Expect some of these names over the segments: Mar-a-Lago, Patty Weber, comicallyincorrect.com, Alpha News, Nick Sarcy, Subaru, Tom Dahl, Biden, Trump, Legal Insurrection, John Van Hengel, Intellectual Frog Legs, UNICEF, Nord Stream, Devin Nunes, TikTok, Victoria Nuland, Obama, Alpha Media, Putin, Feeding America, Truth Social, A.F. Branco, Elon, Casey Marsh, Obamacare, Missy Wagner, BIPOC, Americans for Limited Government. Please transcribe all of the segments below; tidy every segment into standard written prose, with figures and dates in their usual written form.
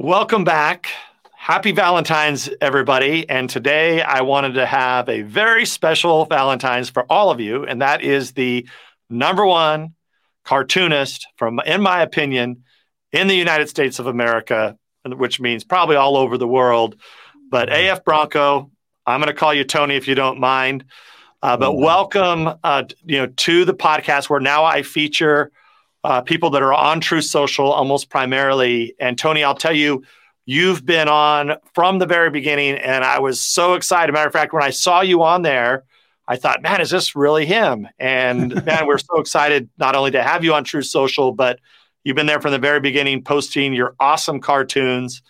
Welcome back. Happy Valentine's, everybody. And today I wanted to have a very special Valentine's for all of you. And that is the number one cartoonist from, in my opinion, in the United States of America, which means probably all over the world. But A.F. Branco, I'm going to call you Tony if you don't mind. But welcome to the podcast where now I feature people that are on Truth Social almost primarily. And Tony, I'll tell you, you've been on from the very beginning, and I was so excited. Matter of fact, when I saw you on there, I thought, man, is this really him? And man, we're so excited not only to have you on Truth Social, but you've been there from the very beginning posting your awesome cartoons.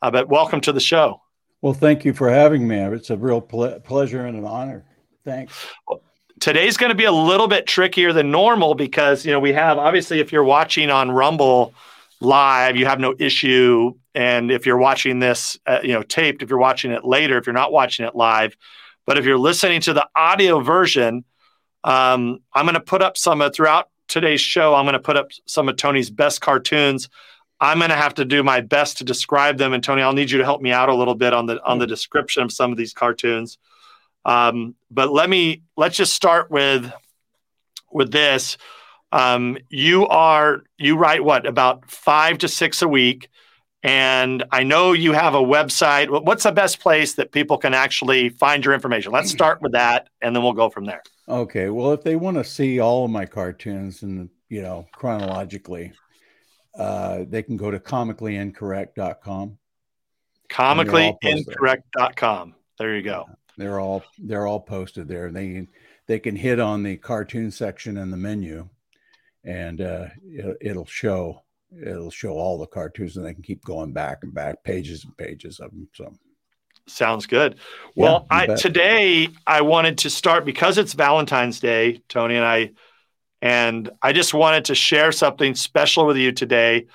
But welcome to the show. Well, thank you for having me. It's a real pleasure and an honor. Thanks. Well, today's going to be a little bit trickier than normal because, we have, obviously, if you're watching on Rumble live, you have no issue. And if you're watching this, taped, if you're watching it later, if you're not watching it live, but if you're listening to the audio version, I'm going to put up some throughout today's show. I'm going to put up some of Tony's best cartoons. I'm going to have to do my best to describe them. And Tony, I'll need you to help me out a little bit on the description of some of these cartoons. But let's just start with this. You write what, about 5 to 6 a week. And I know you have a website. What's the best place that people can actually find your information? Let's start with that, and then we'll go from there. Okay. Well, if they want to see all of my cartoons and, chronologically, they can go to comicallyincorrect.com. Comicallyincorrect.com. There you go. They're all posted there. They can hit on the cartoon section in the menu, and it'll show all the cartoons, and they can keep going back and back, pages and pages of them. So, sounds good. Well, yeah, today I wanted to start because it's Valentine's Day, Tony, and I just wanted to share something special with you today.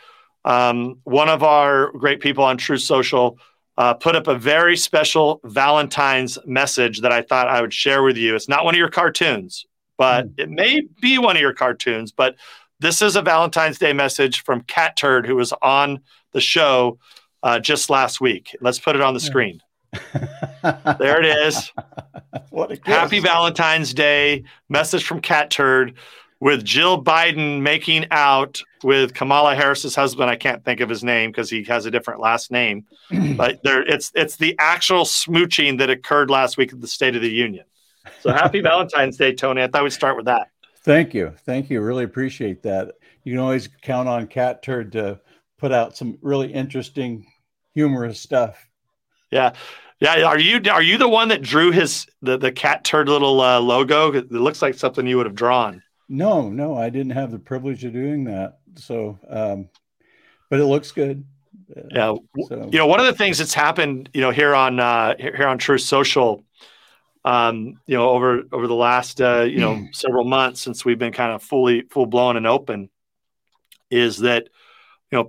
One of our great people on Truth Social put up a very special Valentine's message that I thought I would share with you. It's not one of your cartoons, but it may be one of your cartoons, but this is a Valentine's Day message from Cat Turd, who was on the show just last week. Let's put it on the screen. There it is. What a happy Valentine's Day message from Cat Turd with Jill Biden making out with Kamala Harris's husband. I can't think of his name because he has a different last name. But it's the actual smooching that occurred last week at the State of the Union. So happy Valentine's Day, Tony. I thought we'd start with that. Thank you. Really appreciate that. You can always count on Cat Turd to put out some really interesting, humorous stuff. Yeah. Are you the one that drew the Cat Turd little logo? It looks like something you would have drawn. No, I didn't have the privilege of doing that. So, but it looks good. Yeah. So. One of the things that's happened, here on Truth Social, over the last, several months since we've been kind of full blown and open is that,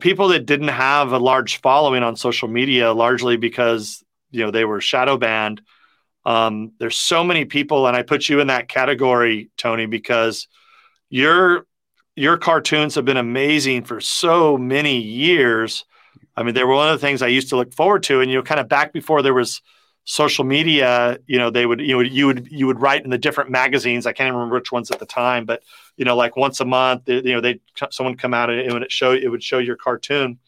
people that didn't have a large following on social media, largely because, they were shadow banned. There's so many people. And I put you in that category, Tony, because your cartoons have been amazing for so many years. I mean, they were one of the things I used to look forward to, and, kind of back before there was social media, they would, you would write in the different magazines. I can't remember which ones at the time, but like once a month, someone come out and it would show your cartoon.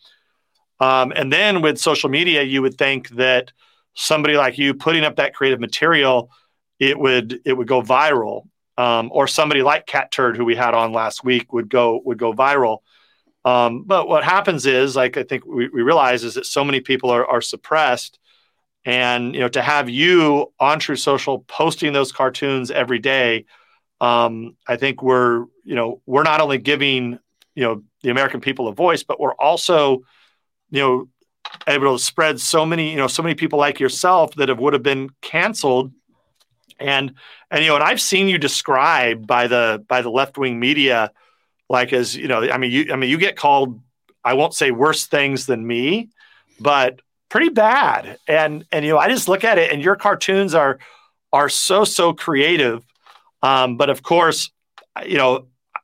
And then with social media, you would think that somebody like you putting up that creative material, it would go viral, or somebody like Cat Turd, who we had on last week, would go viral. But what happens is, like I think we realize, is that so many people are suppressed. And, to have you on True Social posting those cartoons every day, I think we're not only giving, the American people a voice, but we're also, able to spread so many people like yourself that would have been canceled. And I've seen you described by the left-wing media, like as, you get called, I won't say worse things than me, but pretty bad. And I just look at it, and your cartoons are so creative. But of course,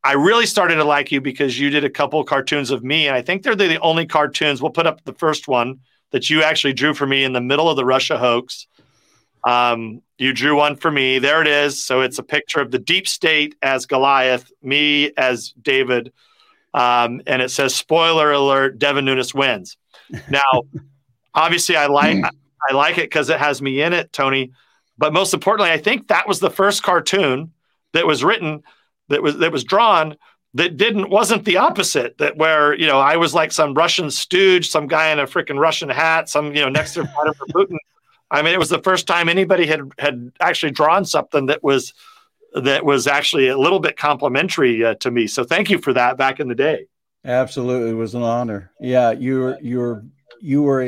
I really started to like you because you did a couple of cartoons of me. And I think they're the only cartoons. We'll put up the first one that you actually drew for me in the middle of the Russia hoax. You drew one for me. There it is. So it's a picture of the deep state as Goliath, me as David. And it says, spoiler alert, Devin Nunes wins. Now, obviously I like it because it has me in it, Tony. But most importantly, I think that was the first cartoon that was written that was drawn that wasn't the opposite, that where, you know, I was like some Russian stooge, some guy in a freaking Russian hat, some, you know, next to Vladimir Putin. I mean, it was the first time anybody had actually drawn something that was actually a little bit complimentary to me. So thank you for that back in the day. Absolutely. It was an honor. Yeah. You were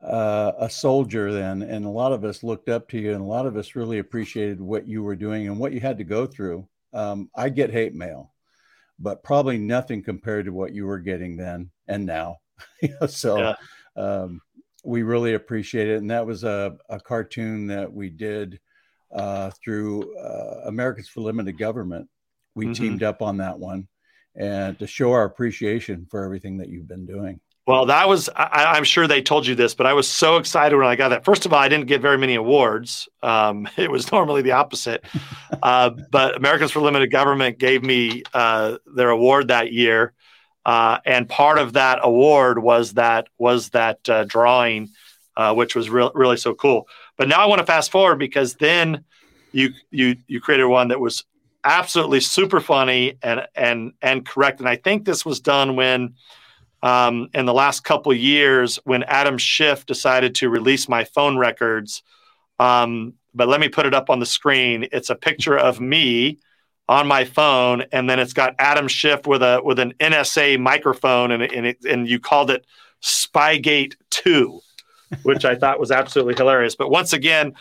a soldier then, and a lot of us looked up to you, and a lot of us really appreciated what you were doing and what you had to go through. I get hate mail, but probably nothing compared to what you were getting then and now. We really appreciate it. And that was a cartoon that we did through Americans for Limited Government. We teamed up on that one, and to show our appreciation for everything that you've been doing. Well, that was, I'm sure they told you this, but I was so excited when I got that. First of all, I didn't get very many awards. It was normally the opposite. But Americans for Limited Government gave me their award that year. And part of that award was that drawing, which was really so cool. But now I want to fast forward, because then you created one that was absolutely super funny and correct. And I think this was done when... in the last couple of years, when Adam Schiff decided to release my phone records, but let me put it up on the screen. It's a picture of me on my phone, and then it's got Adam Schiff with an NSA microphone, and you called it Spygate 2, which I thought was absolutely hilarious. But once again,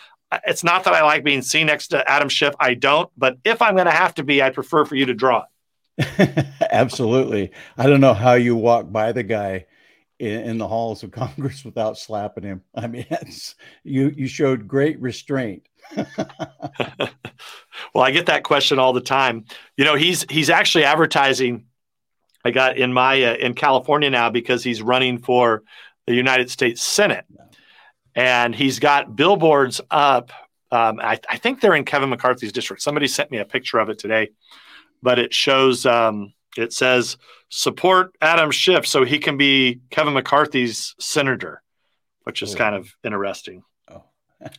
it's not that I like being seen next to Adam Schiff. I don't. But if I'm going to have to be, I prefer for you to draw it. Absolutely. I don't know how you walk by the guy in the halls of Congress without slapping him. I mean, you showed great restraint. Well, I get that question all the time. You know, he's actually advertising. I got in my in California now, because he's running for the United States Senate, and he's got billboards up. I think they're in Kevin McCarthy's district. Somebody sent me a picture of it today. But it shows, it says, support Adam Schiff so he can be Kevin McCarthy's senator, which is kind of interesting. Oh,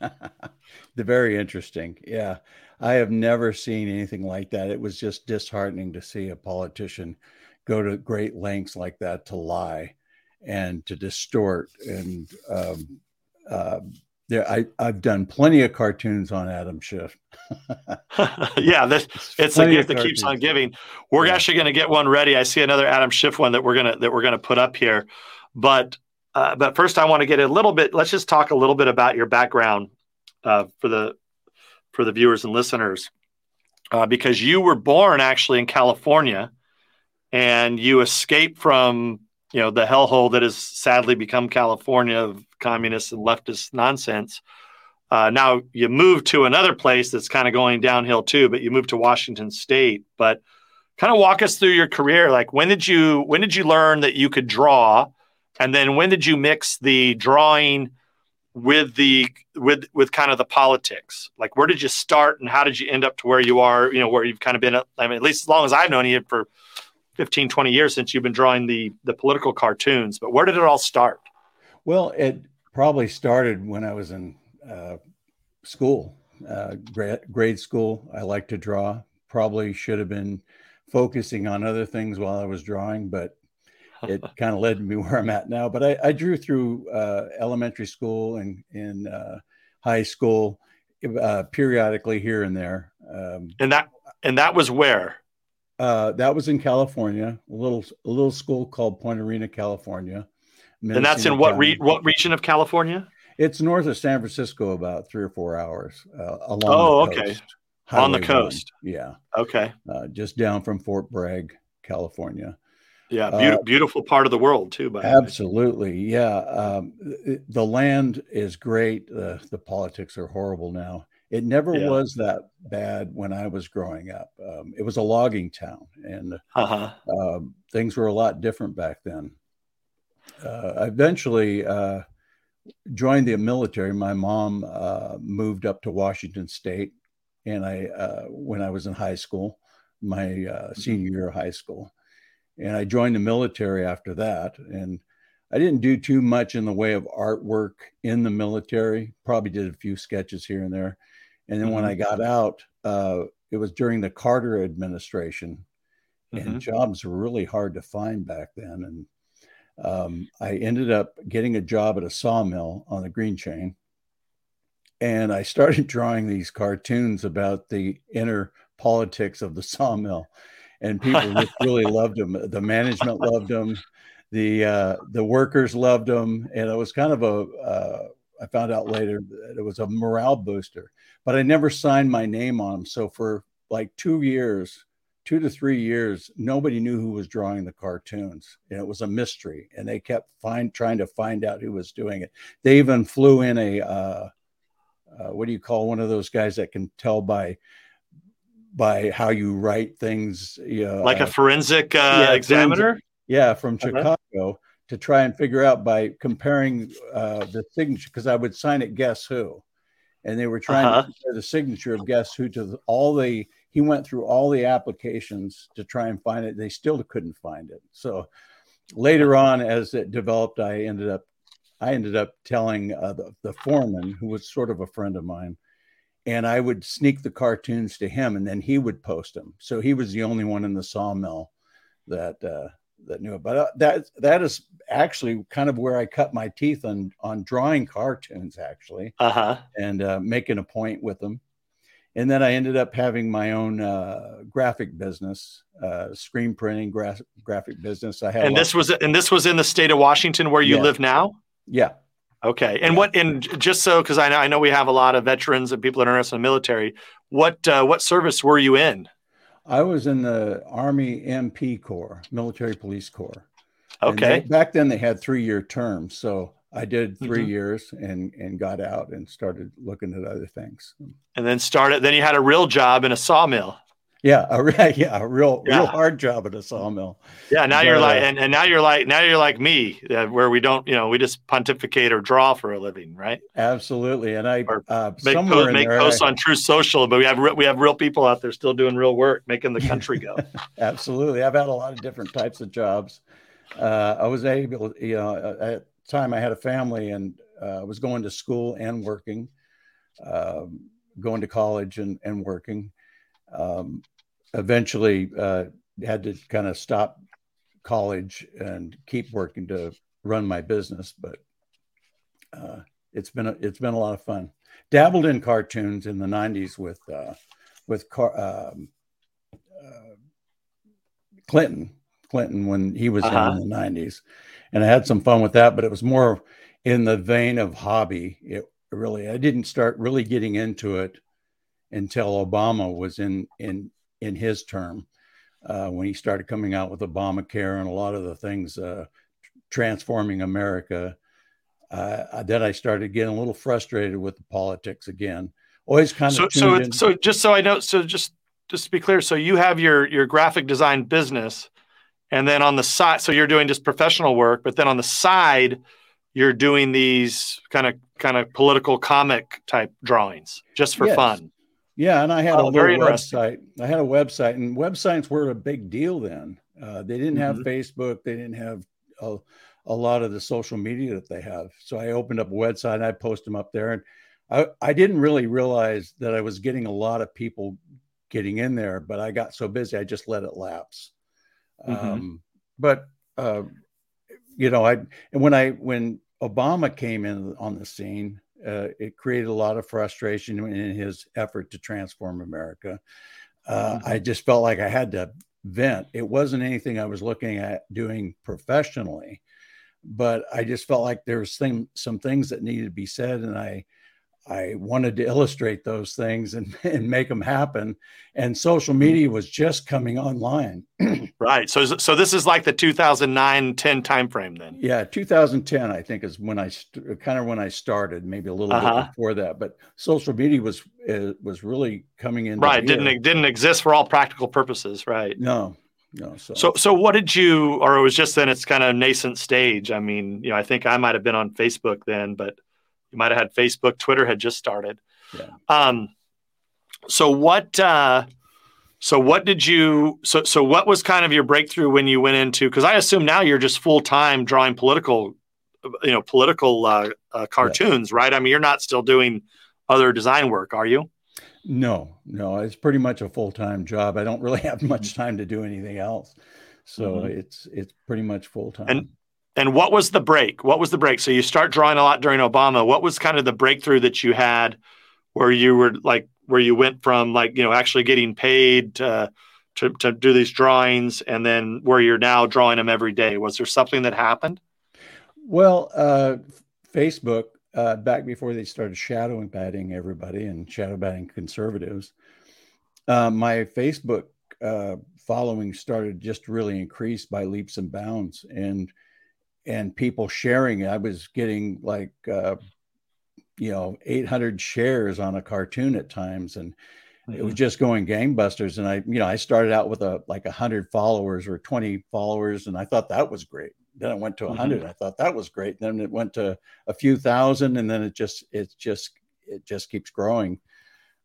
they're very interesting. Yeah. I have never seen anything like that. It was just disheartening to see a politician go to great lengths like that to lie and to distort. And I've done plenty of cartoons on Adam Schiff. Yeah, it's a gift that keeps on giving. We're actually going to get one ready. I see another Adam Schiff one that we're going to put up here. But first, I want to get a little bit. Let's just talk a little bit about your background for the viewers and listeners, because you were born actually in California, and you escaped from, you know, the hellhole that has sadly become California of communist and leftist nonsense. Now you move to another place that's kind of going downhill too, but you moved to Washington State. But kind of walk us through your career. Like, when did you learn that you could draw, and then when did you mix the drawing with kind of the politics? Like, where did you start, and how did you end up to where you are? You know, where you've kind of been. I mean, at least as long as I've known you, for 15, 20 years since you've been drawing the political cartoons, but where did it all start? Well, it probably started when I was in school, grade school. I liked to draw, probably should have been focusing on other things while I was drawing, but it kind of led me where I'm at now. But I drew through elementary school and in high school periodically here and there. And that was where? That was in California, a little school called Point Arena, California. Medicine, and that's in what region of California? It's north of San Francisco, about 3 or 4 hours along the coast. Okay. On the coast. Yeah. Okay. Just down from Fort Bragg, California. Yeah. Beautiful part of the world too. By absolutely. The way. Yeah. The land is great. The politics are horrible now. It never was that bad when I was growing up. It was a logging town, and things were a lot different back then. I eventually joined the military. My mom moved up to Washington State, and I when I was in high school, my senior year of high school, and I joined the military after that. And I didn't do too much in the way of artwork in the military. Probably did a few sketches here and there. And then when I got out, it was during the Carter administration, and jobs were really hard to find back then. And I ended up getting a job at a sawmill on the Green Chain. And I started drawing these cartoons about the inner politics of the sawmill, and people just really loved them. The management loved them. The workers loved them, and it was kind of a, I found out later that it was a morale booster, but I never signed my name on them. So for like 2 to 3 years, nobody knew who was drawing the cartoons, and it was a mystery, and they kept trying to find out who was doing it. They even flew in a, what do you call one of those guys that can tell by how you write things? You know, like a forensic examiner? Yeah, from Chicago to try and figure out by comparing the signature, because I would sign it Guess Who, and they were trying to compare the signature of Guess Who to he went through all the applications to try and find it. They still couldn't find it. So later on, as it developed, I ended up telling the foreman, who was sort of a friend of mine, and I would sneak the cartoons to him, and then he would post them. So he was the only one in the sawmill that knew about that is actually kind of where I cut my teeth on drawing cartoons, actually, and making a point with them. And then I ended up having my own graphic business, screen printing, graphic business. I had, and this was in the state of Washington where you live now. Yeah. Okay. And just so, because I know we have a lot of veterans and people that are interested in the military. What service were you in? I was in the Army MP Corps, Military Police Corps. Okay. Back then they had 3-year terms. So I did 3 years and got out and started looking at other things. And then you had a real job in a sawmill. Yeah. A real hard job at a sawmill. Yeah. Now you're like, and now you're like me, where we don't, we just pontificate or draw for a living. Right. Absolutely. And I make posts on Truth Social, but we have real people out there still doing real work, making the country go. Absolutely. I've had a lot of different types of jobs. I was able, at the time I had a family, and I was going to school and working, going to college and working. Eventually had to kind of stop college and keep working to run my business, but it's been a lot of fun. Dabbled in cartoons in the 90s with Clinton when he was in the 90s, and I had some fun with that, but it was more in the vein of hobby. I didn't start really getting into it until Obama was in his term, when he started coming out with Obamacare and a lot of the things transforming America. Then I started getting a little frustrated with the politics again. Always kind of. So just to be clear, so you have your graphic design business, and then on the side, so you're doing just professional work, but then on the side, you're doing these kind of political comic type drawings just for fun. Yeah, and I had a website. I had a website, and websites were a big deal then. They didn't have Facebook. They didn't have a lot of the social media that they have. So I opened up a website, and I post them up there. And I didn't really realize that I was getting a lot of people getting in there, but I got so busy, I just let it lapse. When Obama came in on the scene, it created a lot of frustration in his effort to transform America. I just felt like I had to vent. It wasn't anything I was looking at doing professionally, but I just felt like there was some things that needed to be said. And I, I wanted to illustrate those things and make them happen. And social media was just coming online. Right. So this is like the 2009-10 timeframe then. Yeah. 2010, I think, is when I started, maybe a little bit before that. But social media was really coming in. Right. Didn't exist for all practical purposes. Right. No. So what did you, or it was just then it's kind of nascent stage. I mean, I think I might've been on Facebook then, but you might have had Facebook, Twitter had just started. Yeah. So what was kind of your breakthrough when you went into, because I assume now you're just full-time drawing political cartoons, right? I mean, you're not still doing other design work, are you? No, it's pretty much a full-time job. I don't really have much time to do anything else. So it's pretty much full-time. And what was the break? So you start drawing a lot during Obama. What was kind of the breakthrough that you had where you were like, where you went from like, actually getting paid to do these drawings and then where you're now drawing them every day? Was there something that happened? Well, Facebook, back before they started shadow banning everybody and shadow banning conservatives, my Facebook following started just really increased by leaps and bounds. And people sharing it. I was getting 800 shares on a cartoon at times. And it was just going gangbusters. And I started out with 100 followers or 20 followers. And I thought that was great. Then it went to 100. I thought that was great. Then it went to a few thousand. And then it just keeps growing.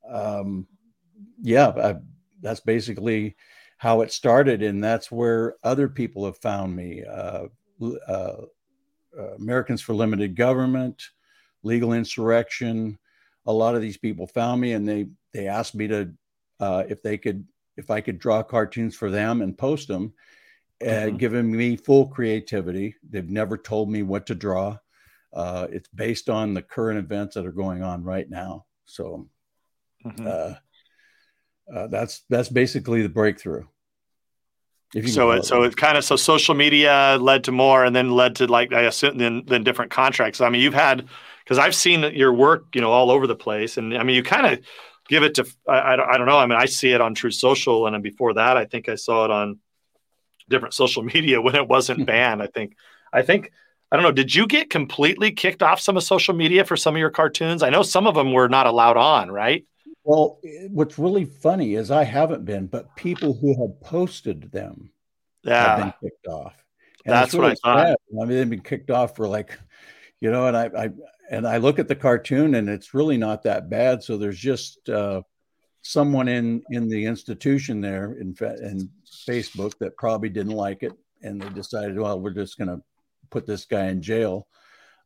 That's basically how it started. And that's where other people have found me. Americans for Limited Government, Legal Insurrection. A lot of these people found me and they asked me to if I could draw cartoons for them and post them, giving me full creativity. They've never told me what to draw. It's based on the current events that are going on right now. So that's basically the breakthrough. So social media led to more, and then led to I assume then different contracts. I mean, you've had, because I've seen your work, all over the place, and I mean, you kind of give it to I don't know. I mean, I see it on Truth Social, and then before that, I think I saw it on different social media when it wasn't banned. I think I don't know. Did you get completely kicked off some of social media for some of your cartoons? I know some of them were not allowed on, right? Well, what's really funny is I haven't been, but people who have posted them have been kicked off. And that's really what I thought. I mean, they've been kicked off for and I look at the cartoon and it's really not that bad. So there's just someone in the institution there in Facebook that probably didn't like it. And they decided, well, we're just going to put this guy in jail.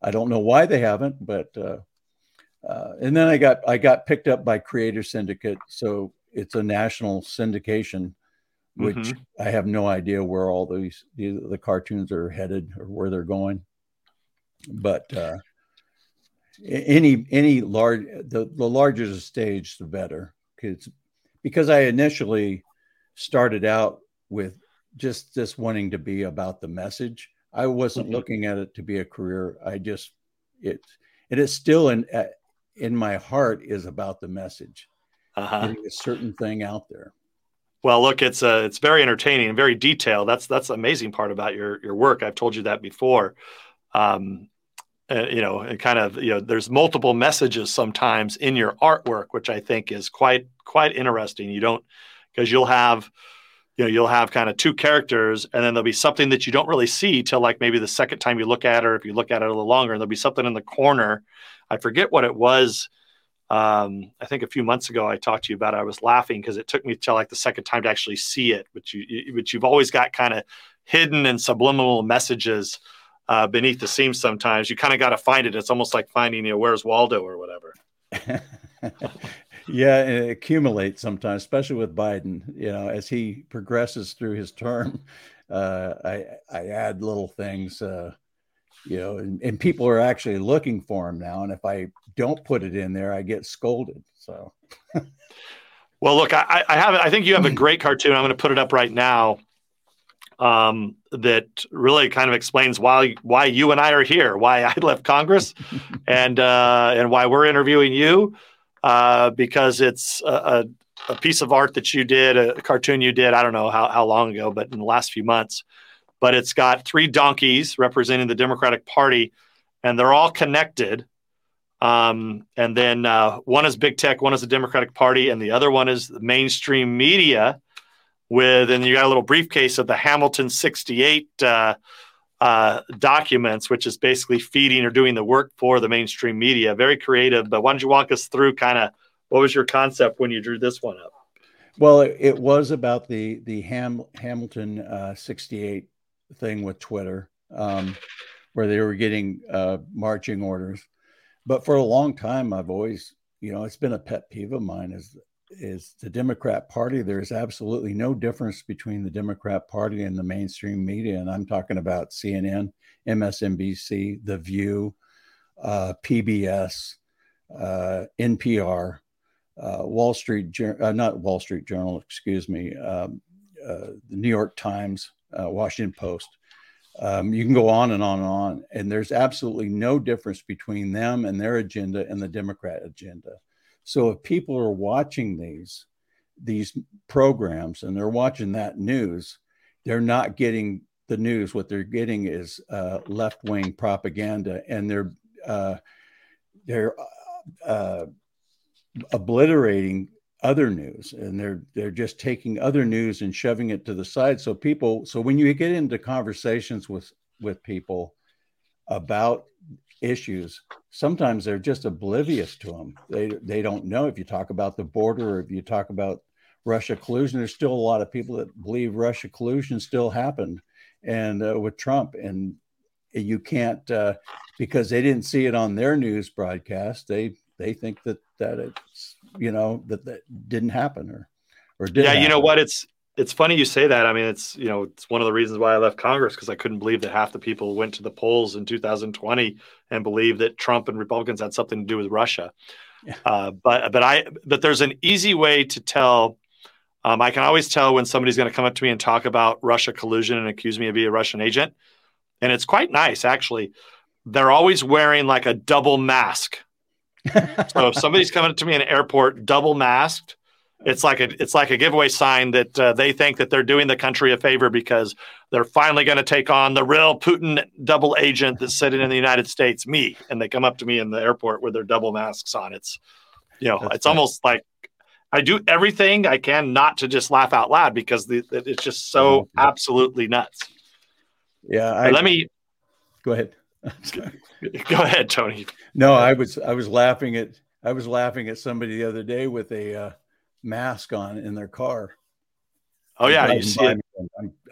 I don't know why they haven't, but... and then I got picked up by Creator Syndicate. So it's a national syndication, which I have no idea where all the cartoons are headed or where they're going. But any large, the larger the stage, the better. Because I initially started out with just this wanting to be about the message. I wasn't looking at it to be a career. It is still in my heart is about the message, a certain thing out there. Well, look, it's very entertaining and very detailed. That's the amazing part about your work. I've told you that before. There's multiple messages sometimes in your artwork, which I think is quite interesting. Because you'll have kind of two characters, and then there'll be something that you don't really see till like maybe the second time you look at it, or if you look at it a little longer, and there'll be something in the corner. I forget what it was. I think a few months ago I talked to you about it. I was laughing because it took me till like the second time to actually see it, which you've always got kind of hidden and subliminal messages beneath the seams. Sometimes you kind of got to find it. It's almost like finding, where's Waldo or whatever. Yeah, it accumulates sometimes, especially with Biden. As he progresses through his term, I add little things, and people are actually looking for him now. And if I don't put it in there, I get scolded. So, well, look, I think you have a great cartoon. I'm going to put it up right now. that really kind of explains why you and I are here, why I left Congress, and why we're interviewing you, because it's a piece of art that you did, a cartoon you did, I don't know how long ago, but in the last few months. But it's got three donkeys representing the Democratic Party, and they're all connected. And then one is big tech, one is the Democratic Party, and the other one is the mainstream media. And you got a little briefcase of the Hamilton 68 documents, which is basically feeding or doing the work for the mainstream media. Very creative. But why don't you walk us through kind of what was your concept when you drew this one up? Well, it was about the Hamilton 68 thing with Twitter, where they were getting marching orders. But for a long time, I've always, it's been a pet peeve of mine is the Democrat Party. There is absolutely no difference between the Democrat Party and the mainstream media. And I'm talking about CNN, MSNBC, The View, PBS, NPR, The New York Times, Washington Post. You can go on and on and on. And there's absolutely no difference between them and their agenda and the Democrat agenda. So if people are watching these programs and they're watching that news, they're not getting the news. What they're getting is left-wing propaganda, and they're obliterating other news, and they're just taking other news and shoving it to the side. So when you get into conversations with people about issues, sometimes they're just oblivious to them. They don't know. If you talk about the border, or if you talk about Russia collusion, there's still a lot of people that believe Russia collusion still happened, and with Trump, and you can't, because they didn't see it on their news broadcast, they think that it's, that didn't happen or did. Yeah, you know what? It's funny you say that. I mean, it's, it's one of the reasons why I left Congress, because I couldn't believe that half the people went to the polls in 2020 and believed that Trump and Republicans had something to do with Russia. Yeah. But there's an easy way to tell. I can always tell when somebody's going to come up to me and talk about Russia collusion and accuse me of being a Russian agent. And it's quite nice, actually. They're always wearing like a double mask. So if somebody's coming up to me in an airport, double masked, it's like a giveaway sign that they think that they're doing the country a favor, because they're finally going to take on the real Putin double agent that's sitting in the United States, me. And they come up to me in the airport with their double masks on. It's, it's almost like I do everything I can not to just laugh out loud, because it's just so absolutely nuts. Yeah. Go ahead. Go ahead, Tony. No, I was laughing at somebody the other day with a mask on in their car. Oh yeah, you see it.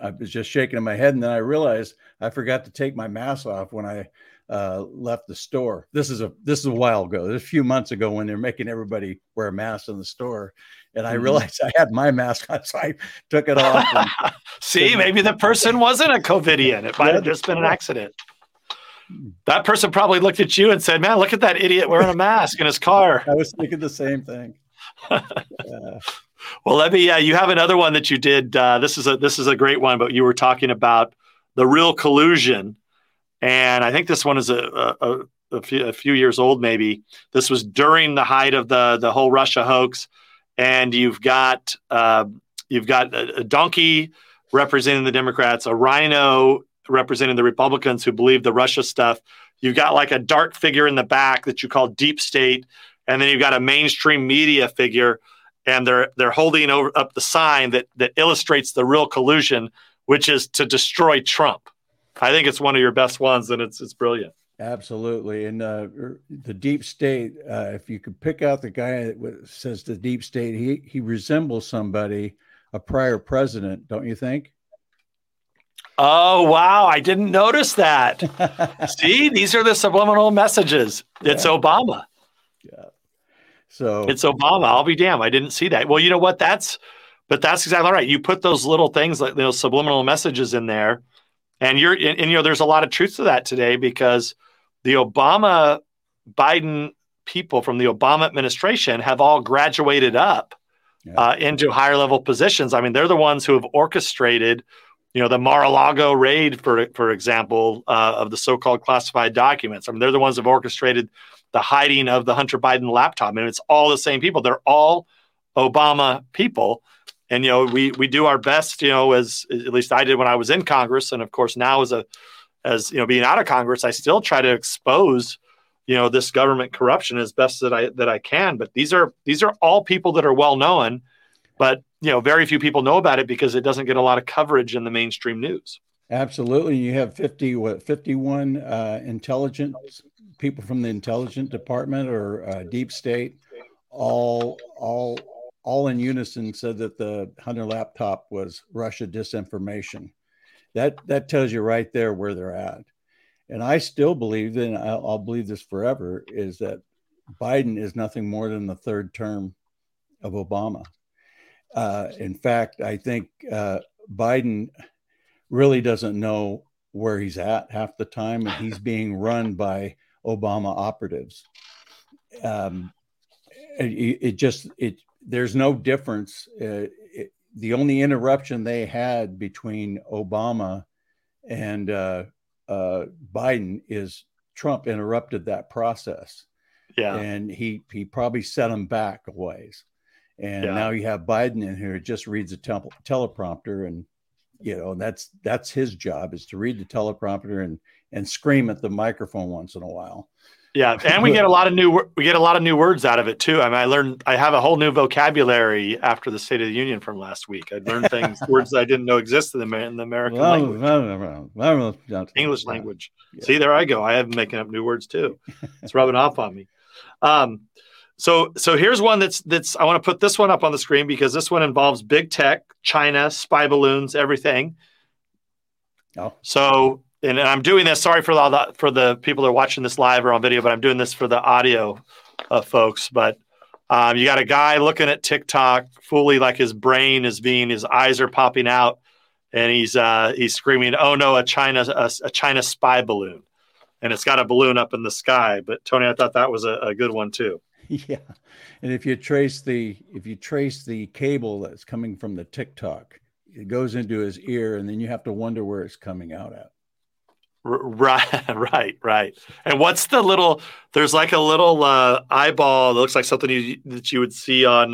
I was just shaking my head, and then I realized I forgot to take my mask off when I left the store. This is a while ago. This is a few months ago when they're making everybody wear a mask in the store, and I realized I had my mask on, so I took it off. See, maybe the person wasn't a COVIDian. It might have just been an accident. That person probably looked at you and said, "Man, look at that idiot wearing a mask in his car." I was thinking the same thing. Well, let me. You have another one that you did. This is a great one, but you were talking about the real collusion, and I think this one is a few years old. Maybe this was during the height of the whole Russia hoax, and you've got a donkey representing the Democrats, a rhino representing the Republicans who believe the Russia stuff. You've got like a dark figure in the back that you call deep state. And then you've got a mainstream media figure, and they're holding up the sign that illustrates the real collusion, which is to destroy Trump. I think it's one of your best ones, and it's brilliant. Absolutely. And the deep state, if you could pick out the guy that says the deep state, he resembles somebody, a prior president, don't you think? Oh, wow. I didn't notice that. See, these are the subliminal messages. Yeah. It's Obama. Yeah. So it's Obama. I'll be damned. I didn't see that. Well, you know what? That's exactly right. You put those little things like those subliminal messages in there, and there's a lot of truth to that today, because the Obama Biden people from the Obama administration have all graduated up into higher level positions. I mean, they're the ones who have orchestrated you know, the Mar-a-Lago raid, for example, of the so-called classified documents. I mean, they're the ones that have orchestrated the hiding of the Hunter Biden laptop. And it's all the same people. They're all Obama people. And, you know, we do our best, you know, as at least I did when I was in Congress. And of course, now as you know, being out of Congress, I still try to expose, you know, this government corruption as best that I can. But these are all people that are well known, but, you know, very few people know about it because it doesn't get a lot of coverage in the mainstream news. Absolutely. You have 51 intelligence people from the intelligence department or deep state, all in unison said that the Hunter laptop was Russia disinformation. That tells you right there where they're at. And I still believe, and I'll believe this forever, is that Biden is nothing more than the third term of Obama. In fact, I think Biden really doesn't know where he's at half the time, and he's being run by Obama operatives. There's no difference. The only interruption they had between Obama and Biden is Trump interrupted that process. Yeah. And he probably set him back a ways. And now you have Biden in here, just reads a teleprompter, and, you know, that's his job, is to read the teleprompter and scream at the microphone once in a while. Yeah. And we get a lot of new words out of it too. I mean, I have a whole new vocabulary after the State of the Union from last week. I learned things, words that I didn't know existed in the American language. English language. Yeah. See, there I go. I am making up new words too. It's rubbing off on me. So here's one that's I want to put this one up on the screen because this one involves big tech, China, spy balloons, everything. Oh. So, and I'm doing this, sorry for the people that are watching this live or on video, but I'm doing this for the audio folks. But you got a guy looking at TikTok fully, like his brain is being, his eyes are popping out, and he's screaming, "Oh no, a China spy balloon." And it's got a balloon up in the sky. But Tony, I thought that was a good one too. Yeah, and if you trace the cable that's coming from the TikTok, it goes into his ear, and then you have to wonder where it's coming out at. Right. And what's the little? There's like a little eyeball that looks like something that you would see on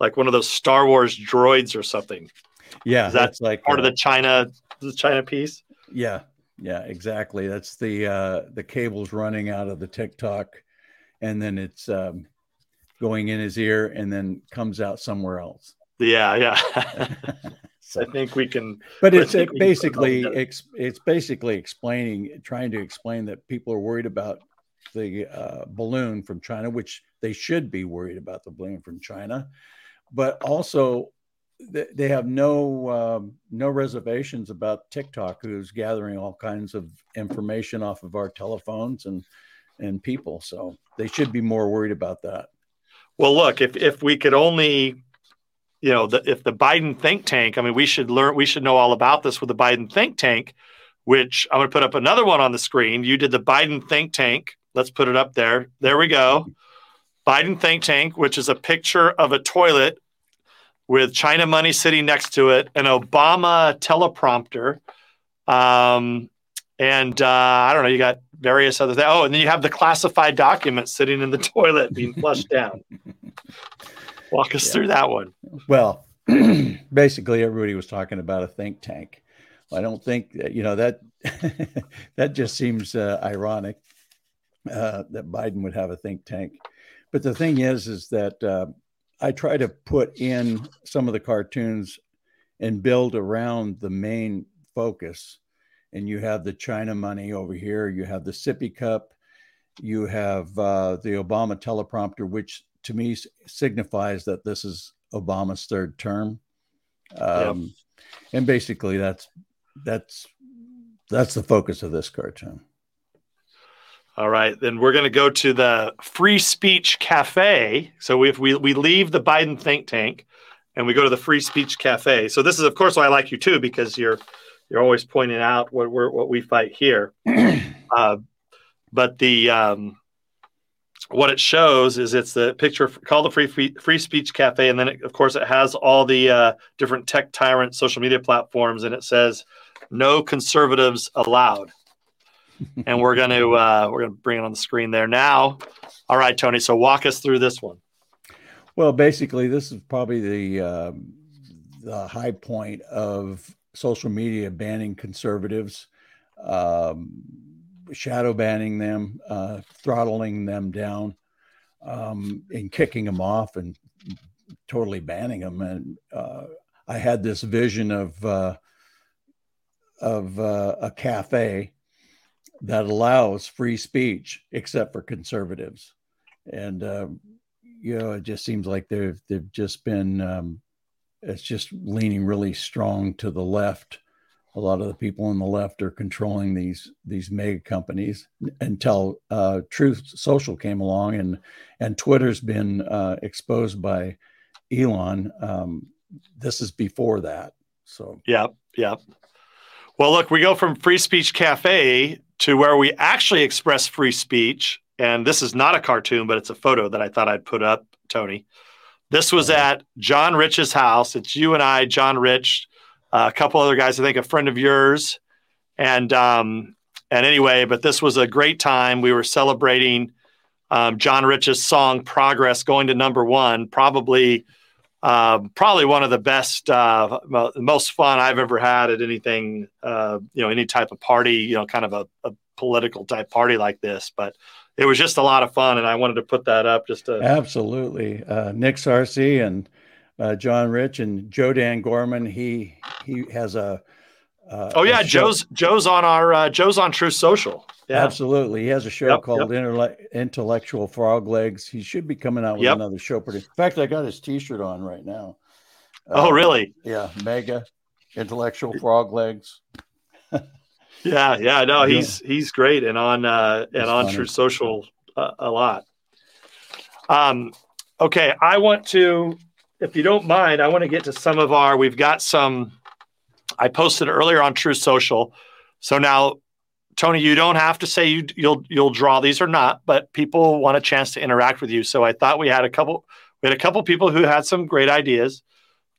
like one of those Star Wars droids or something. Yeah, that's like part of the China piece. Yeah, exactly. That's the cables running out of the TikTok. And then it's going in his ear and then comes out somewhere else. Yeah. So, I think we can. But it's basically explaining, trying to explain that people are worried about the balloon from China, which they should be worried about the balloon from China. But also they have no reservations about TikTok, who's gathering all kinds of information off of our telephones and people. So they should be more worried about that. Well, look, if we could only, you know, if the Biden think tank, I mean, we should know all about this with the Biden think tank, which I'm going to put up another one on the screen. You did the Biden think tank. Let's put it up there. There we go. Biden think tank, which is a picture of a toilet with China money sitting next to it, an Obama teleprompter. And I don't know, you got various other things. Oh, and then you have the classified documents sitting in the toilet being flushed down. Walk us through that one. Well, basically everybody was talking about a think tank. I don't think that, you know, that that just seems ironic that Biden would have a think tank. But the thing is that I try to put in some of the cartoons and build around the main focus. And you have the China money over here. You have the sippy cup. You have the Obama teleprompter, which to me signifies that this is Obama's third term. And basically that's the focus of this cartoon. All right. Then we're going to go to the Free Speech Cafe. So if we leave the Biden think tank and we go to the Free Speech Cafe. So this is, of course, why I like you too, because you're always pointing out what we fight here. But the what it shows is it's the picture called the Free Speech Cafe. And then, it, of course, it has all the different tech tyrant social media platforms. And it says, no conservatives allowed. And we're going to bring it on the screen there now. All right, Tony. So walk us through this one. Well, basically, this is probably the high point of social media banning conservatives, shadow banning them, throttling them down, and kicking them off and totally banning them. And I had this vision of a cafe that allows free speech, except for conservatives. And, you know, it just seems like they've just been, it's just leaning really strong to the left. A lot of the people on the left are controlling these mega companies until Truth Social came along, and Twitter's been exposed by Elon. This is before that. So, yeah. Well, look, we go from Free Speech Cafe to where we actually express free speech. And this is not a cartoon, but it's a photo that I thought I'd put up, Tony. This was at John Rich's house. It's you and I, John Rich, a couple other guys, I think a friend of yours. And anyway, but this was a great time. We were celebrating John Rich's song, Progress, going to #1, probably one of the best, most fun I've ever had at anything, any type of party, kind of a political type party like this. But it was just a lot of fun, and I wanted to put that up just to... Absolutely. Nick Sarcy and John Rich and Joe Dan Gorman, he has a... Joe's on our Joe's on Truth Social. Yeah. Absolutely. He has a show called Intellectual Frog Legs. He should be coming out with another show. In fact, I got his T-shirt on right now. Oh, really? Yeah. Mega Intellectual Frog Legs. Yeah. No, he's great. And on on Truth Social a lot. Okay. I want to, if you don't mind, I want to get to some of our, we've got some, I posted earlier on Truth Social. So now, Tony, you don't have to say you'll draw these or not, but people want a chance to interact with you. So I thought we had a couple people who had some great ideas.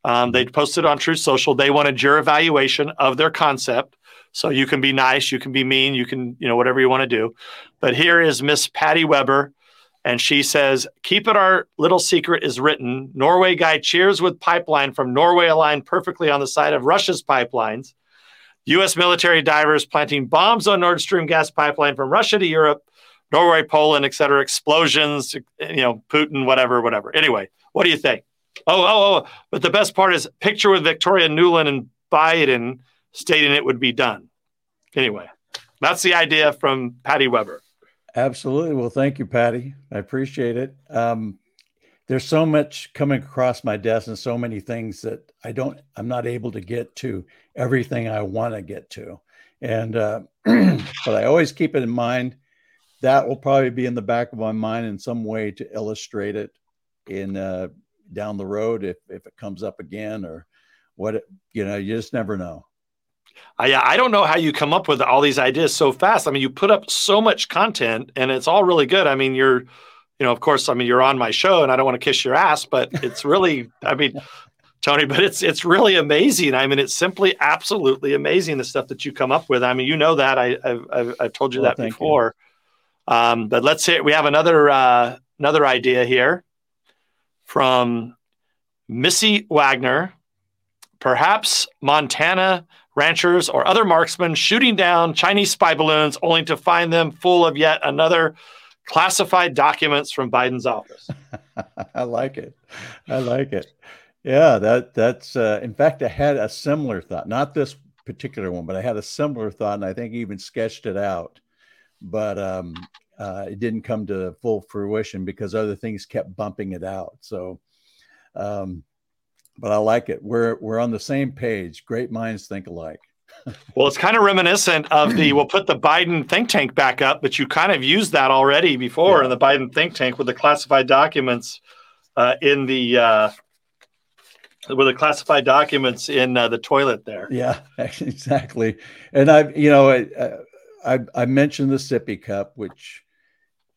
They posted on Truth Social. They wanted your evaluation of their concept. So you can be nice, you can be mean, you can, whatever you want to do. But here is Miss Patty Weber, and she says, "Keep it our little secret is written. Norway guy cheers with pipeline from Norway aligned perfectly on the side of Russia's pipelines. U.S. military divers planting bombs on Nord Stream gas pipeline from Russia to Europe, Norway, Poland, et cetera, explosions, Putin, whatever. Anyway, what do you think?" Oh. But the best part is picture with Victoria Nuland and Biden stating it would be done. Anyway, that's the idea from Patty Weber. Absolutely. Well, thank you, Patty. I appreciate it. There's so much coming across my desk and so many things that I'm not able to get to everything I want to get to. And, but I always keep it in mind. That will probably be in the back of my mind in some way to illustrate it in, down the road, if it comes up again or what, you just never know. I don't know how you come up with all these ideas so fast. I mean, you put up so much content and it's all really good. I mean, you're, of course, you're on my show and I don't want to kiss your ass, but it's really, Tony, but it's really amazing. It's simply absolutely amazing, the stuff that you come up with. That I've told you that before. But let's see, we have another idea here from Missy Wagner. Perhaps Montana ranchers or other marksmen shooting down Chinese spy balloons only to find them full of yet another classified documents from Biden's office. I like it. Yeah, that's in fact, I had a similar thought, not this particular one, but I had a similar thought, and I think even sketched it out, but it didn't come to full fruition because other things kept bumping it out. So, but I like it. We're on the same page. Great minds think alike. Well, it's kind of reminiscent of we'll put the Biden think tank back up, but you kind of used that already before in the Biden think tank with the classified documents in the toilet there. Yeah, exactly. And I mentioned the sippy cup, which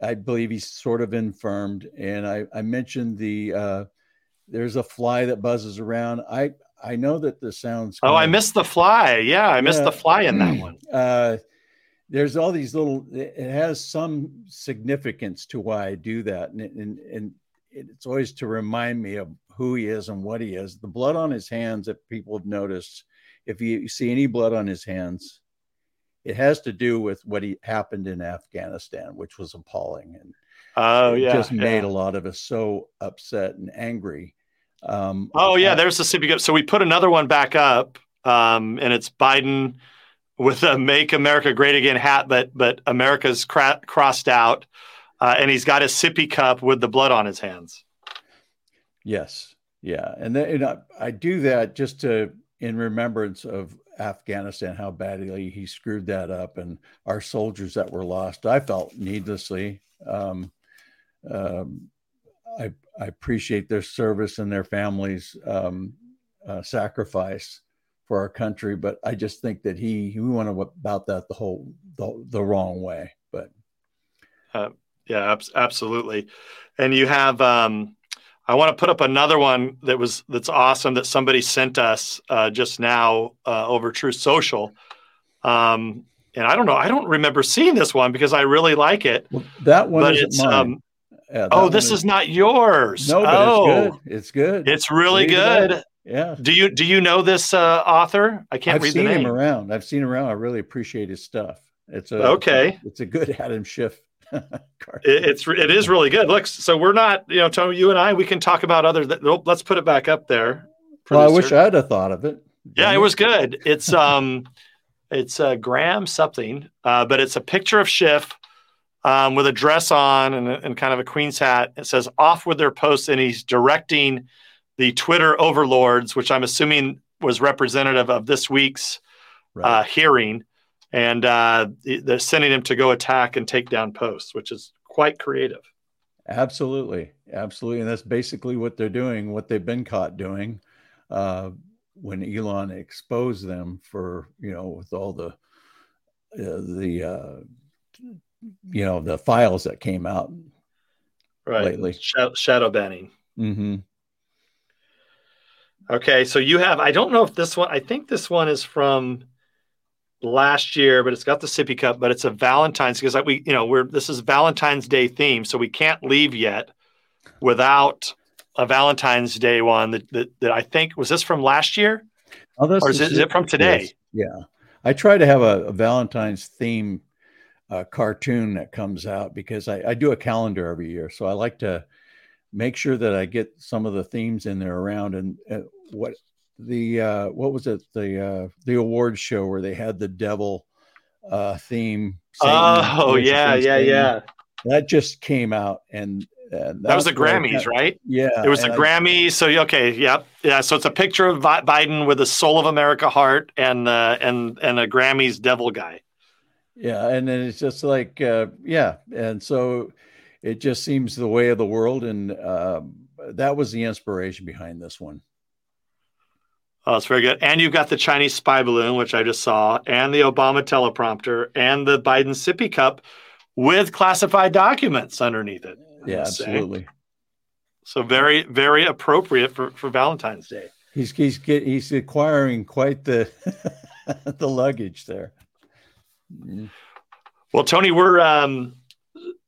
I believe he's sort of infirmed. And I mentioned there's a fly that buzzes around. I know that this sounds. Oh, I missed the fly. Yeah, I missed the fly in that one. There's all these little, it has some significance to why I do that. And it's always to remind me of who he is and what he is. The blood on his hands, if people have noticed, if you see any blood on his hands, it has to do with what happened in Afghanistan, which was appalling. And made a lot of us so upset and angry. There's the CP. So we put another one back up, and it's Biden with a "Make America Great Again" hat, but America's crossed out, and he's got his sippy cup with the blood on his hands. Yes, yeah, and I do that just in remembrance of Afghanistan, how badly he screwed that up, and our soldiers that were lost. I felt needlessly. I appreciate their service and their families' sacrifice for our country, but I just think that he went about that the wrong way. But absolutely. And you have I want to put up another one that's awesome that somebody sent us just now over Truth Social. And I don't know, I don't remember seeing this one because I really like it. Well, that one is mine. Yeah, this is not yours. No, but it's good. It's really good. Yeah. Do you know this author? I can't read the name. I've seen him around. I really appreciate his stuff. It's a good Adam Schiff. It is really good. Look, so we're not, Tony, you and I, we can talk about other. Let's put it back up there. Well, I wish I'd have thought of it. Yeah, it was good. It's it's Graham something, but it's a picture of Schiff with a dress on and kind of a Queen's hat. It says "off with their posts," and he's directing the Twitter overlords, which I'm assuming was representative of this week's hearing. And they're sending him to go attack and take down posts, which is quite creative. Absolutely. And that's basically what they're doing, what they've been caught doing when Elon exposed them for, with all the files that came out lately. Shadow banning. Mm-hmm. Okay. So you have, I don't know if this one, I think this one is from last year, but it's got the sippy cup, but it's a Valentine's, because this is Valentine's Day theme, so we can't leave yet without a Valentine's Day one that I think, was this from last year? Oh, or is it from today? Yeah. I try to have a Valentine's theme cartoon that comes out because I do a calendar every year. So I like to make sure that I get some of the themes in there around and what, the award show where they had the devil theme. That just came out and that was the Grammys, right? Yeah, it was the Grammys. So so it's a picture of Biden with a Soul of America heart and a Grammys devil guy. Yeah, and then it's just like and so it just seems the way of the world, and that was the inspiration behind this one. Oh, it's very good. And you've got the Chinese spy balloon, which I just saw, and the Obama teleprompter, and the Biden sippy cup with classified documents underneath it. Yeah, absolutely. So very, very appropriate for Valentine's Day. He's acquiring quite the the luggage there. Well, Tony, we're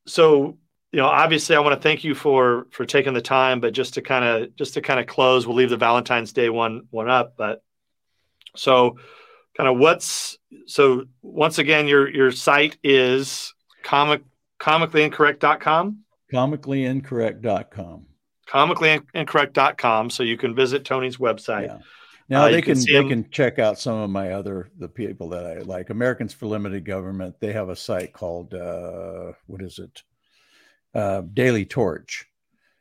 so. Obviously I want to thank you for taking the time, but just to kind of close, we'll leave the Valentine's Day one up, but so kind of once again, your site is comicallyincorrect.com. comicallyincorrect.com. So you can visit Tony's website. Yeah. Now they can check out some of my the people that I like. Americans for Limited Government. They have a site called, what is it? Daily Torch.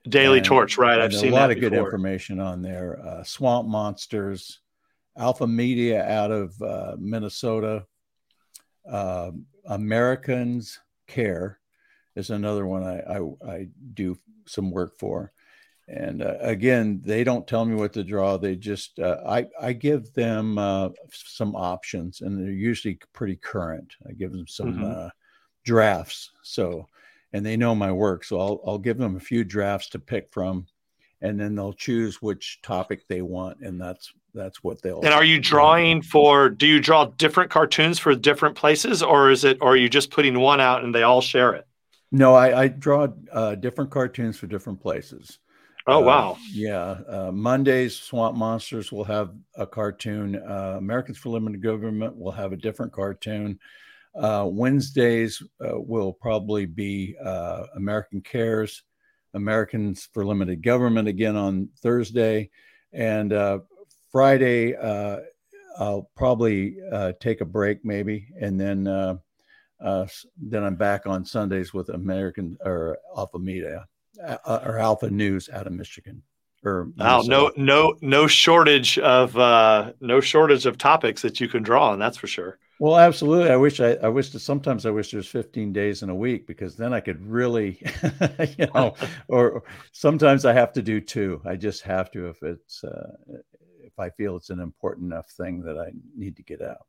Right. I've seen a lot of good information on there. Swamp Monsters, Alpha Media out of Minnesota. Americans Care is another one I do some work for. And again, they don't tell me what to draw. They just, I give them some options, and they're usually pretty current. I give them some drafts. So and they know my work. So I'll give them a few drafts to pick from, and then they'll choose which topic they want. And that's what they'll. And are you drawing for, do you draw different cartoons for different places, or is it, or are you just putting one out and they all share it? No, I draw different cartoons for different places. Oh, wow. Yeah. Mondays, Swamp Monsters will have a cartoon. Americans for Limited Government will have a different cartoon. Wednesdays will probably be American Cares, Americans for Limited Government again on Thursday. And Friday, I'll probably take a break maybe. And then I'm back on Sundays with American or Alpha Media. Or Alpha News out of Michigan, or no shortage of topics that you can draw on. That's for sure. Well, absolutely. I wish there's 15 days in a week, because then I could really, or sometimes I have to do two. I just have to, if I feel it's an important enough thing that I need to get out.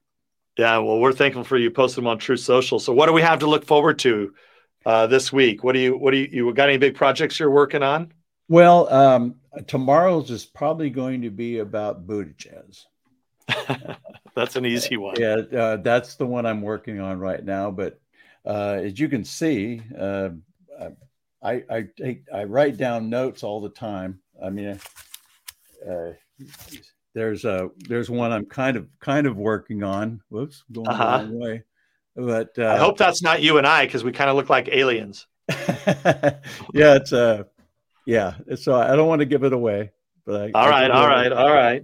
Yeah. Well, we're thankful for you posting them on Truth Social. So what do we have to look forward to this week? You got any big projects you're working on? Well, tomorrow's is probably going to be about Buttigieg. That's an easy one. Yeah. That's the one I'm working on right now. But, as you can see, I write down notes all the time. I mean, there's one I'm kind of working on. Whoops. Going the wrong way. But I hope that's not you and I, because we kind of look like aliens. Yeah. So I don't want to give it away. But all right.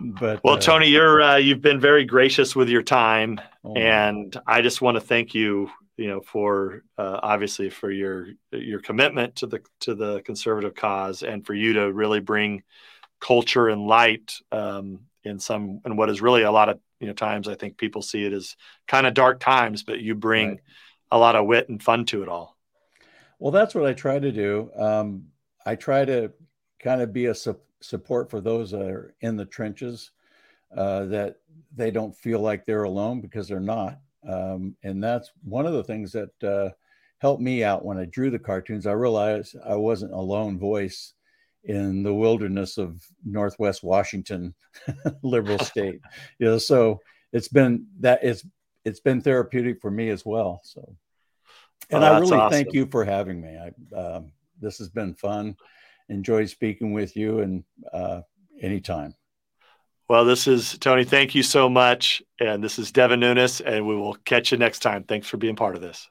But well, Tony, you've been very gracious with your time, and I just want to thank you. For obviously for your commitment to the conservative cause, and for you to really bring culture and light in what is really a lot of times. I think people see it as kind of dark times, but you bring a lot of wit and fun to it all. Well, that's what I try to do. I try to kind of be a support for those that are in the trenches, that they don't feel like they're alone, because they're not. And that's one of the things that helped me out when I drew the cartoons. I realized I wasn't a lone voice in the wilderness of Northwest Washington, liberal state, so it's been therapeutic for me as well. So, and I really awesome. Thank you for having me. This has been fun. Enjoyed speaking with you, and anytime. Well, this is Tony. Thank you so much. And this is Devin Nunes, and we will catch you next time. Thanks for being part of this.